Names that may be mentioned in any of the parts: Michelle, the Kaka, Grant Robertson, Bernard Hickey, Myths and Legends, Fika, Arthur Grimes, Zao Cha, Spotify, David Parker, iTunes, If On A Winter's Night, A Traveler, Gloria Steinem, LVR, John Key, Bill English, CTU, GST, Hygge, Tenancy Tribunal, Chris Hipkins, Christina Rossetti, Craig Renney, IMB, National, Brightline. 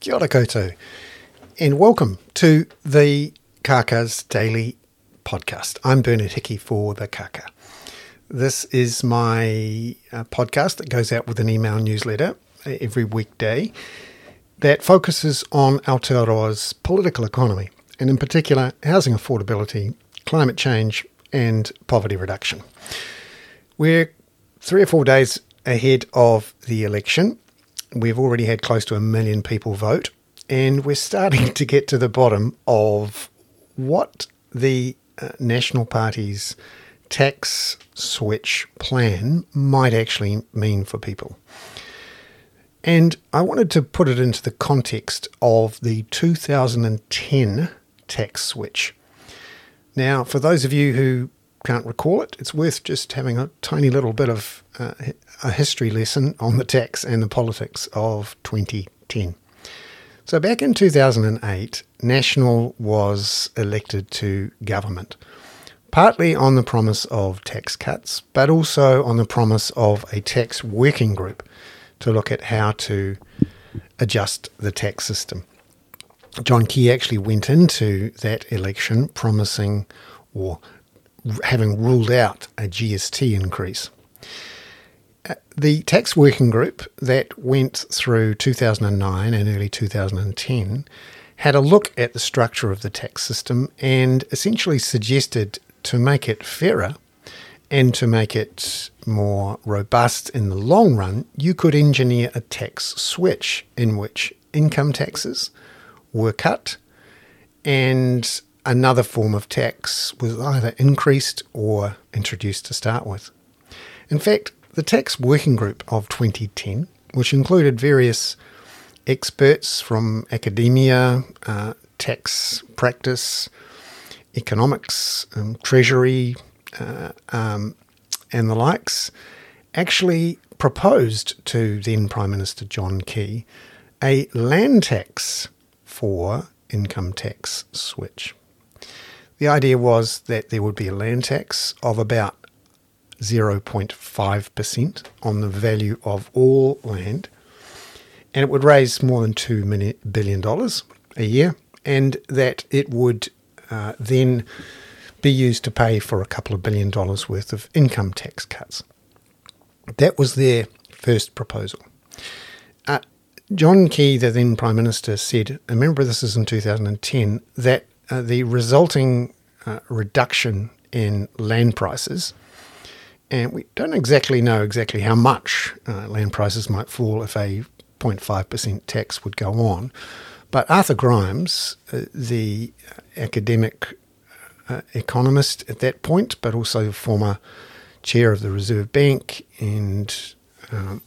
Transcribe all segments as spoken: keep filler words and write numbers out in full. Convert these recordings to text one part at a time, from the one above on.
Kia ora koutou, and welcome to the Kaka's Daily Podcast. I'm Bernard Hickey for the Kaka. This is my uh, podcast that goes out with an email newsletter every weekday that focuses on Aotearoa's political economy, and in particular, housing affordability, climate change, and poverty reduction. We're three or four days ahead of the election. We've already had close to a million people vote, and we're starting to get to the bottom of what the uh, National Party's tax switch plan might actually mean for people. And I wanted to put it into the context of the two thousand ten tax switch. Now, for those of you who can't recall it, it's worth just having a tiny little bit of uh, a history lesson on the tax and the politics of twenty ten. So back in two thousand eight, National was elected to government, partly on the promise of tax cuts, but also on the promise of a tax working group to look at how to adjust the tax system. John Key actually went into that election promising or having ruled out a G S T increase. The tax working group that went through two thousand nine and early two thousand ten had a look at the structure of the tax system and essentially suggested to make it fairer and to make it more robust in the long run, you could engineer a tax switch in which income taxes were cut and another form of tax was either increased or introduced to start with. In fact, the Tax Working Group of twenty ten, which included various experts from academia, uh, tax practice, economics, um, treasury, uh, um, and the likes, actually proposed to then Prime Minister John Key a land tax for income tax switch. The idea was that there would be a land tax of about zero point five percent on the value of all land, and it would raise more than two billion dollars a year, and that it would uh, then be used to pay for a couple of billion dollars worth of income tax cuts. That was their first proposal. Uh, John Key, the then Prime Minister, said, and remember this is in two thousand ten, that Uh, the resulting uh, reduction in land prices, and we don't exactly know exactly how much uh, land prices might fall if a zero point five percent tax would go on, but Arthur Grimes, uh, the academic uh, economist at that point, but also former chair of the Reserve Bank and um,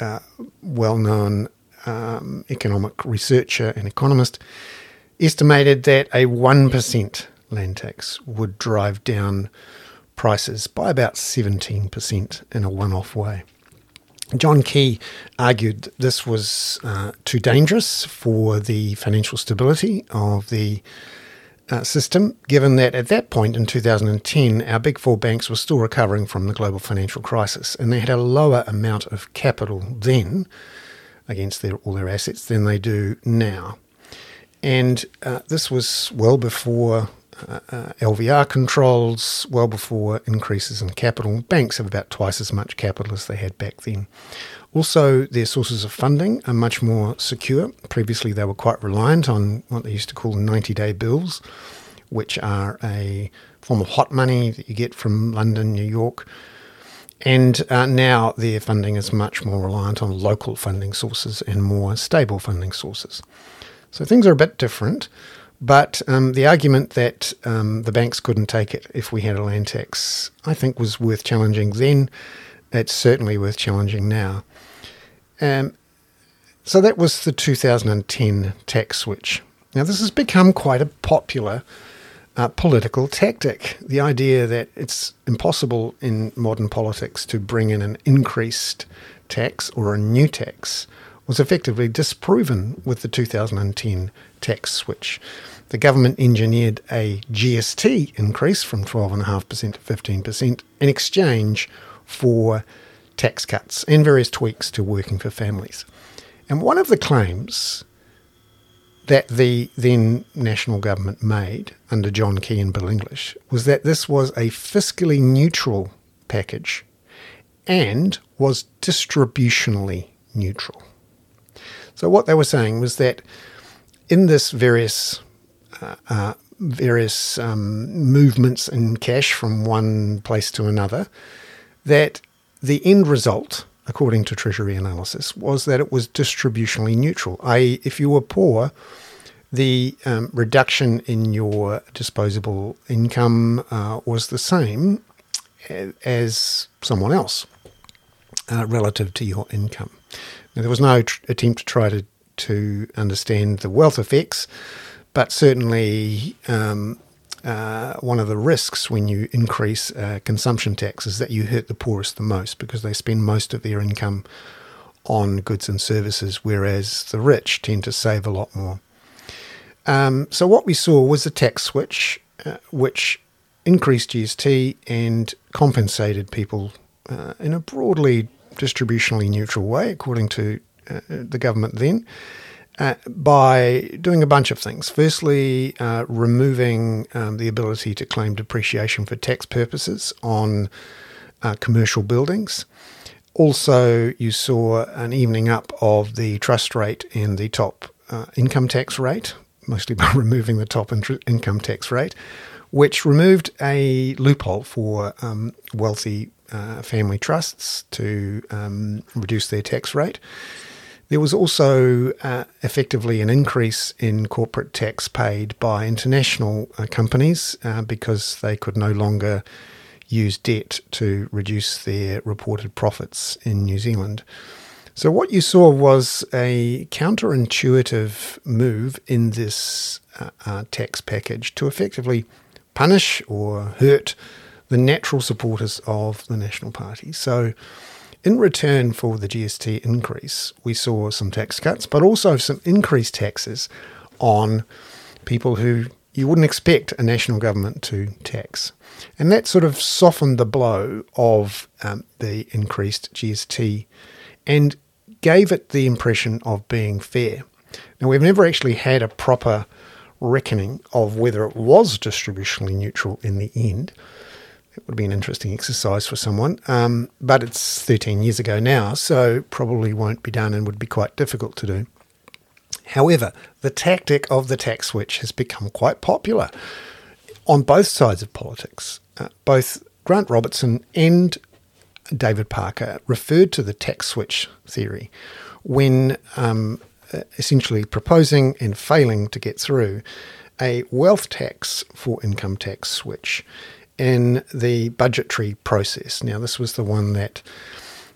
uh, well-known um, economic researcher and economist, estimated that a one percent land tax would drive down prices by about seventeen percent in a one-off way. John Key argued this was uh, too dangerous for the financial stability of the uh, system, given that at that point in two thousand ten, our big four banks were still recovering from the global financial crisis, and they had a lower amount of capital then against their, all their assets than they do now. And uh, this was well before uh, uh, L V R controls, well before increases in capital. Banks have about twice as much capital as they had back then. Also, their sources of funding are much more secure. Previously, they were quite reliant on what they used to call ninety-day bills, which are a form of hot money that you get from London, New York. And uh, now their funding is much more reliant on local funding sources and more stable funding sources. So things are a bit different, but um, the argument that um, the banks couldn't take it if we had a land tax, I think was worth challenging then. It's certainly worth challenging now. Um, so that was the two thousand ten tax switch. Now this has become quite a popular uh, political tactic, the idea that it's impossible in modern politics to bring in an increased tax or a new tax was effectively disproven with the two thousand ten tax switch. The government engineered a G S T increase from twelve point five percent to fifteen percent in exchange for tax cuts and various tweaks to working for families. And one of the claims that the then national government made under John Key and Bill English was that this was a fiscally neutral package and was distributionally neutral. So what they were saying was that in this various uh, uh, various um, movements in cash from one place to another, that the end result, according to Treasury analysis, was that it was distributionally neutral, that is if you were poor, the um, reduction in your disposable income uh, was the same as someone else uh, relative to your income. Now, there was no tr- attempt to try to, to understand the wealth effects, but certainly um, uh, one of the risks when you increase uh, consumption tax is that you hurt the poorest the most, because they spend most of their income on goods and services, whereas the rich tend to save a lot more. Um, so what we saw was a tax switch, uh, which increased G S T and compensated people uh, in a broadly distributionally neutral way, according to uh, the government then, uh, by doing a bunch of things. Firstly, uh, removing um, the ability to claim depreciation for tax purposes on uh, commercial buildings. Also, you saw an evening up of the trust rate and the top uh, income tax rate, mostly by removing the top in- income tax rate, which removed a loophole for um, wealthy Uh, family trusts to um, reduce their tax rate. There was also uh, effectively an increase in corporate tax paid by international uh, companies uh, because they could no longer use debt to reduce their reported profits in New Zealand. So what you saw was a counterintuitive move in this uh, uh, tax package to effectively punish or hurt the natural supporters of the National Party. So in return for the G S T increase, we saw some tax cuts, but also some increased taxes on people who you wouldn't expect a national government to tax. And that sort of softened the blow of um, the increased G S T and gave it the impression of being fair. Now, we've never actually had a proper reckoning of whether it was distributionally neutral in the end. It would be an interesting exercise for someone, um, but it's thirteen years ago now, so probably won't be done and would be quite difficult to do. However, the tactic of the tax switch has become quite popular on both sides of politics. Uh, both Grant Robertson and David Parker referred to the tax switch theory when um, essentially proposing and failing to get through a wealth tax for income tax switch in the budgetary process. Now, this was the one that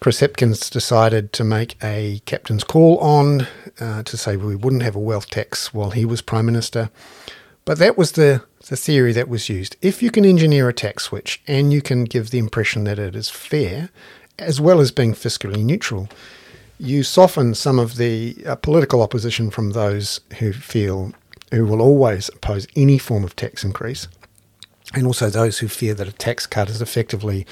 Chris Hipkins decided to make a captain's call on uh, to say we wouldn't have a wealth tax while he was Prime Minister. But that was the, the theory that was used. If you can engineer a tax switch and you can give the impression that it is fair, as well as being fiscally neutral, you soften some of the uh, political opposition from those who feel, who will always oppose any form of tax increase, and also those who fear that a tax cut is effectively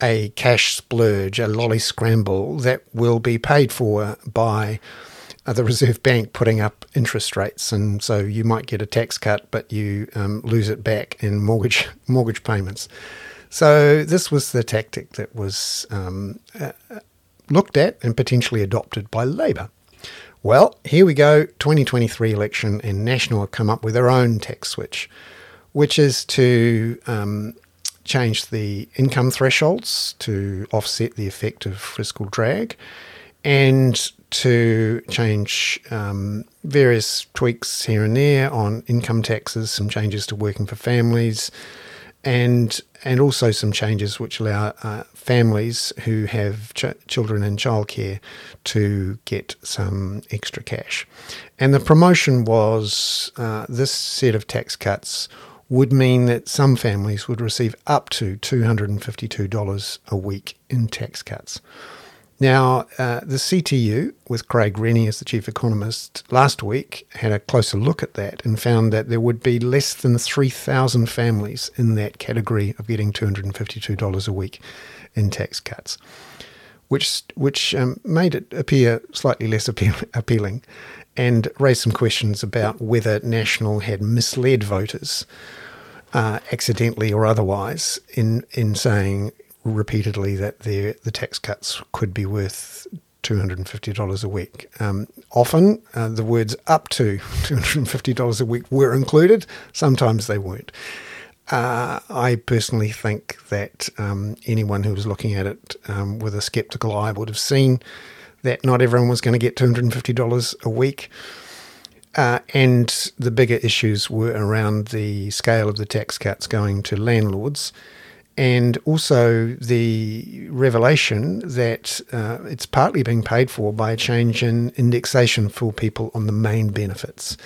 a cash splurge, a lolly scramble that will be paid for by the Reserve Bank putting up interest rates. And so you might get a tax cut, but you um, lose it back in mortgage mortgage payments. So this was the tactic that was um, uh, looked at and potentially adopted by Labour. Well, here we go, twenty twenty-three election, and National have come up with their own tax switch, which is to um, change the income thresholds to offset the effect of fiscal drag, and to change um, various tweaks here and there on income taxes, some changes to working for families, and and also some changes which allow uh, families who have ch- children in childcare to get some extra cash. And the promotion was uh, this set of tax cuts would mean that some families would receive up to two hundred fifty-two dollars a week in tax cuts. Now, uh, the C T U, with Craig Renney as the chief economist, last week had a closer look at that and found that there would be less than three thousand families in that category of getting two hundred fifty-two dollars a week in tax cuts. which which um, made it appear slightly less appeal, appealing and raised some questions about whether National had misled voters uh, accidentally or otherwise in, in saying repeatedly that the, the tax cuts could be worth two hundred fifty dollars a week. Um, often uh, the words up to two hundred fifty dollars a week were included. Sometimes they weren't. Uh, I personally think that um, anyone who was looking at it um, with a sceptical eye would have seen that not everyone was going to get two hundred fifty dollars a week. Uh, and the bigger issues were around the scale of the tax cuts going to landlords, and also the revelation that uh, it's partly being paid for by a change in indexation for people on the main benefits.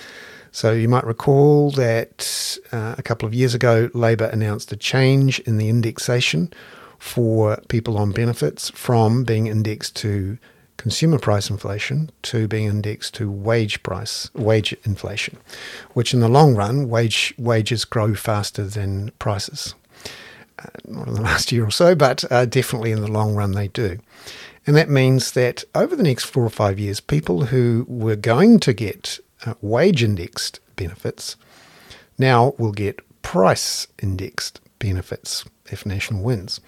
So you might recall that uh, a couple of years ago, Labour announced a change in the indexation for people on benefits from being indexed to consumer price inflation to being indexed to wage price, wage inflation, which in the long run, wage wages grow faster than prices. Uh, not in the last year or so, but uh, definitely in the long run they do. And that means that over the next four or five years, people who were going to get uh, wage-indexed benefits now will get price-indexed benefits if National wins.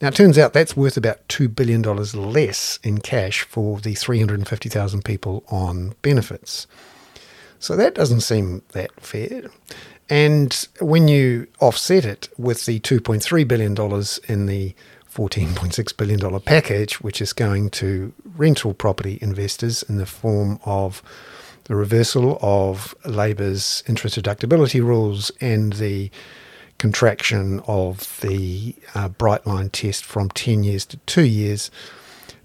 Now, it turns out that's worth about two billion dollars less in cash for the three hundred fifty thousand people on benefits. So that doesn't seem that fair. And when you offset it with the two point three billion dollars in the fourteen point six billion dollars package, which is going to rental property investors in the form of the reversal of Labour's interest deductibility rules and the contraction of the uh, Brightline test from ten years to two years,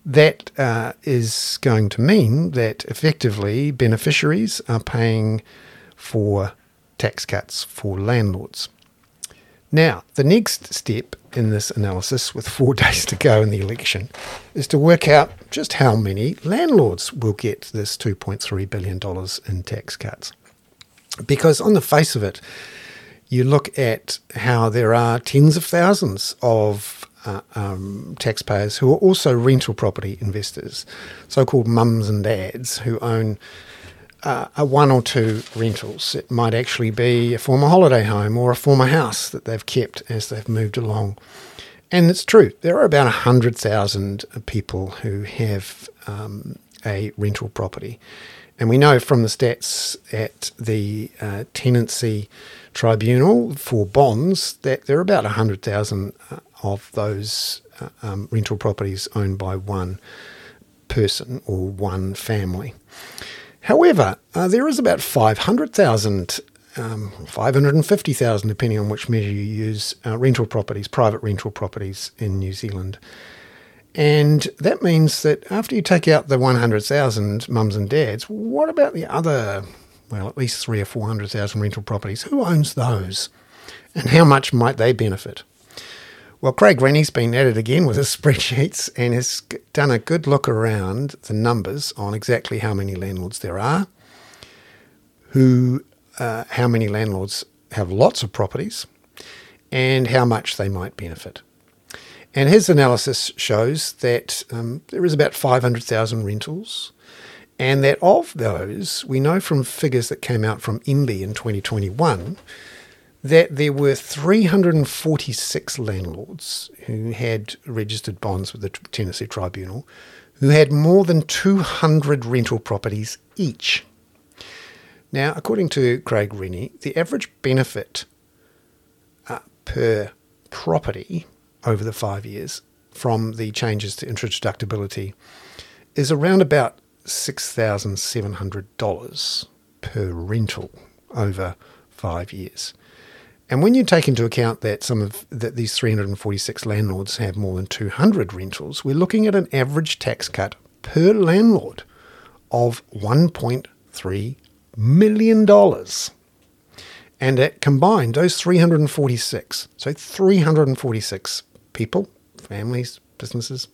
that uh, is going to mean that effectively beneficiaries are paying for tax cuts for landlords. Now, the next step in this analysis, with four days to go in the election, is to work out just how many landlords will get this two point three billion dollars in tax cuts. Because on the face of it, you look at how there are tens of thousands of uh, um, taxpayers who are also rental property investors, so-called mums and dads who own Uh, a one or two rentals. It might actually be a former holiday home or a former house that they've kept as they've moved along. And it's true, there are about one hundred thousand people who have um, a rental property. And we know from the stats at the uh, Tenancy Tribunal for bonds that there are about one hundred thousand of those uh, um, rental properties owned by one person or one family. However, uh, there is about five hundred thousand, um, five hundred fifty thousand, depending on which measure you use, uh, rental properties, private rental properties in New Zealand. And that means that after you take out the one hundred thousand mums and dads, what about the other, well, at least three or four hundred thousand rental properties? Who owns those? And how much might they benefit? Well, Craig Renney's been at it again with his spreadsheets and has done a good look around the numbers on exactly how many landlords there are, who, uh, how many landlords have lots of properties, and how much they might benefit. And his analysis shows that um, there is about five hundred thousand rentals, and that of those, we know from figures that came out from I M B in twenty twenty-one, that there were three hundred forty-six landlords who had registered bonds with the Tenancy Tribunal who had more than two hundred rental properties each. Now, according to Craig Renney, the average benefit uh, per property over the five years from the changes to interest deductibility is around about six thousand seven hundred dollars per rental over five years. And when you take into account that some of that these three hundred forty-six landlords have more than two hundred rentals, we're looking at an average tax cut per landlord of one point three million dollars. And that combined, those three hundred forty-six, so three hundred forty-six people, families, businesses,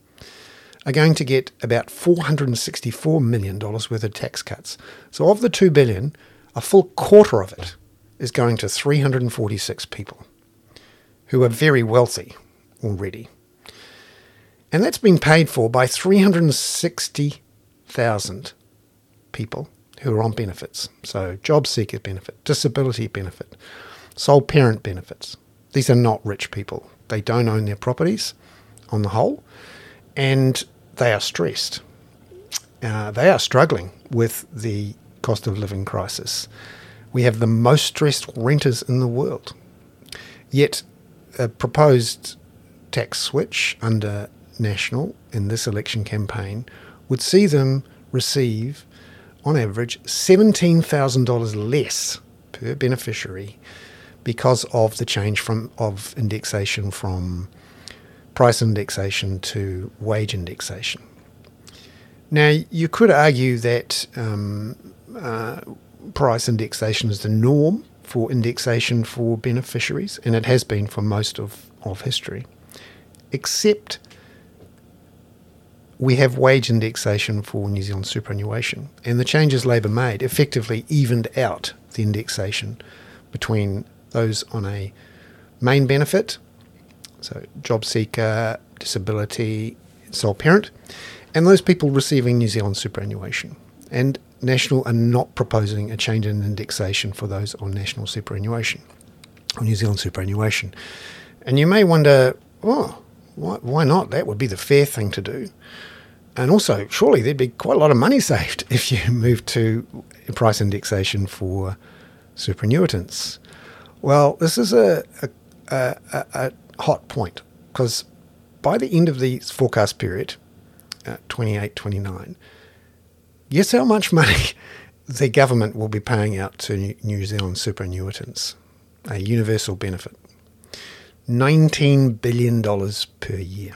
are going to get about four hundred sixty-four million dollars worth of tax cuts. So of the two billion dollars, a full quarter of it is going to three hundred forty-six people who are very wealthy already. And that's been paid for by three hundred sixty thousand people who are on benefits. So job seeker benefit, disability benefit, sole parent benefits. These are not rich people. They don't own their properties on the whole, and they are stressed. Uh, they are struggling with the cost of living crisis. We have the most stressed renters in the world. Yet a proposed tax switch under National in this election campaign would see them receive, on average, seventeen thousand dollars less per beneficiary because of the change from of indexation from price indexation to wage indexation. Now, you could argue that um, uh, price indexation is the norm for indexation for beneficiaries, and it has been for most of, of history, except we have wage indexation for New Zealand superannuation, and the changes Labour made effectively evened out the indexation between those on a main benefit, so job seeker, disability, sole parent, and those people receiving New Zealand superannuation. And National are not proposing a change in indexation for those on national superannuation, or New Zealand superannuation. And you may wonder, oh, Why, why not? That would be the fair thing to do. And also, surely there'd be quite a lot of money saved if you moved to price indexation for superannuitants. Well, this is a, a, a, a hot point, because by the end of the forecast period, uh, twenty-eight twenty-nine, guess how much money the government will be paying out to New Zealand superannuitants, a universal benefit. nineteen billion dollars per year.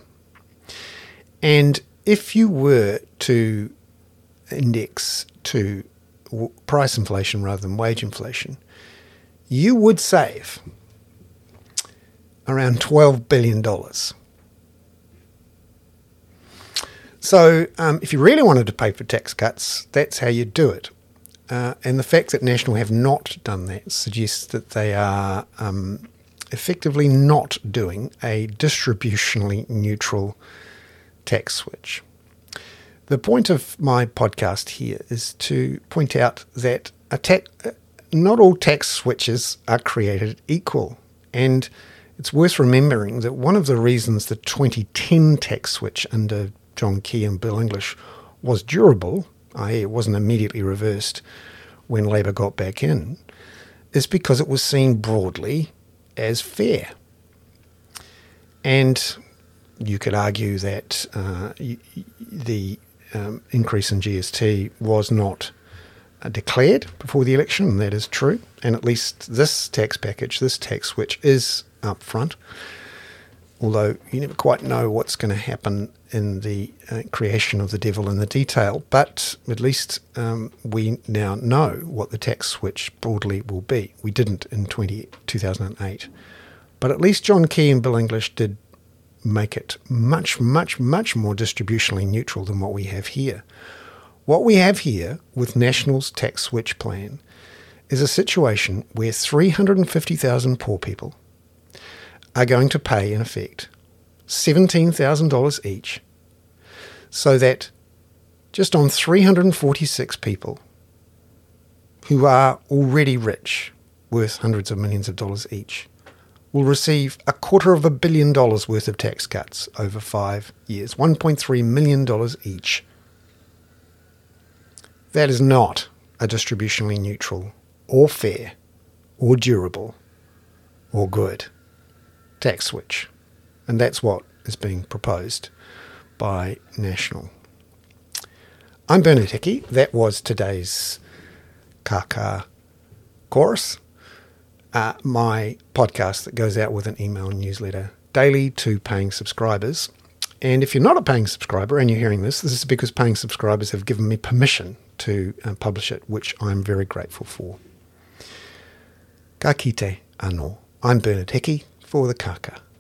And if you were to index to price inflation rather than wage inflation, you would save around twelve billion dollars. So um, if you really wanted to pay for tax cuts, that's how you do it. Uh, and the fact that National have not done that suggests that they are Um, effectively not doing a distributionally neutral tax switch. The point of my podcast here is to point out that a tax, not all tax switches are created equal. And it's worth remembering that one of the reasons the twenty ten tax switch under John Key and Bill English was durable, that is it wasn't immediately reversed when Labour got back in, is because it was seen broadly as fair. And you could argue that uh, the um, increase in G S T was not uh, declared before the election, and that is true. And at least this tax package, this tax switch, is up front, although you never quite know what's going to happen in the uh, creation of the devil in the detail. But at least um, we now know what the tax switch broadly will be. We didn't in twenty, two thousand eight. But at least John Key and Bill English did make it much, much, much more distributionally neutral than what we have here. What we have here with National's tax switch plan is a situation where three hundred fifty thousand poor people are going to pay, in effect, seventeen thousand dollars each, so that just on three hundred forty-six people who are already rich, worth hundreds of millions of dollars each, will receive a quarter of a billion dollars worth of tax cuts over five years, one point three million dollars each. That is not a distributionally neutral or fair or durable or good tax switch, and that's what is being proposed by National. I'm Bernard Hickey. That was today's Kaka chorus, uh, my podcast that goes out with an email newsletter daily to paying subscribers. And if you're not a paying subscriber and you're hearing this, this is because paying subscribers have given me permission to uh, publish it, which I'm very grateful for. Ka kite anō. I'm Bernard Hickey for the Kaka.